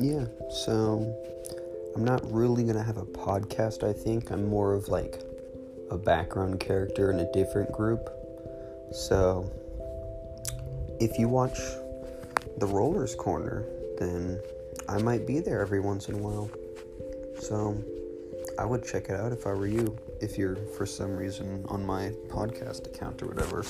Yeah, so I'm not really gonna have a podcast, I think. I'm more of like a background character in a different group. So if you watch The Roller's Corner, then I might be there every once in a while. So I would check it out if I were you, if you're for some reason on my podcast account or whatever.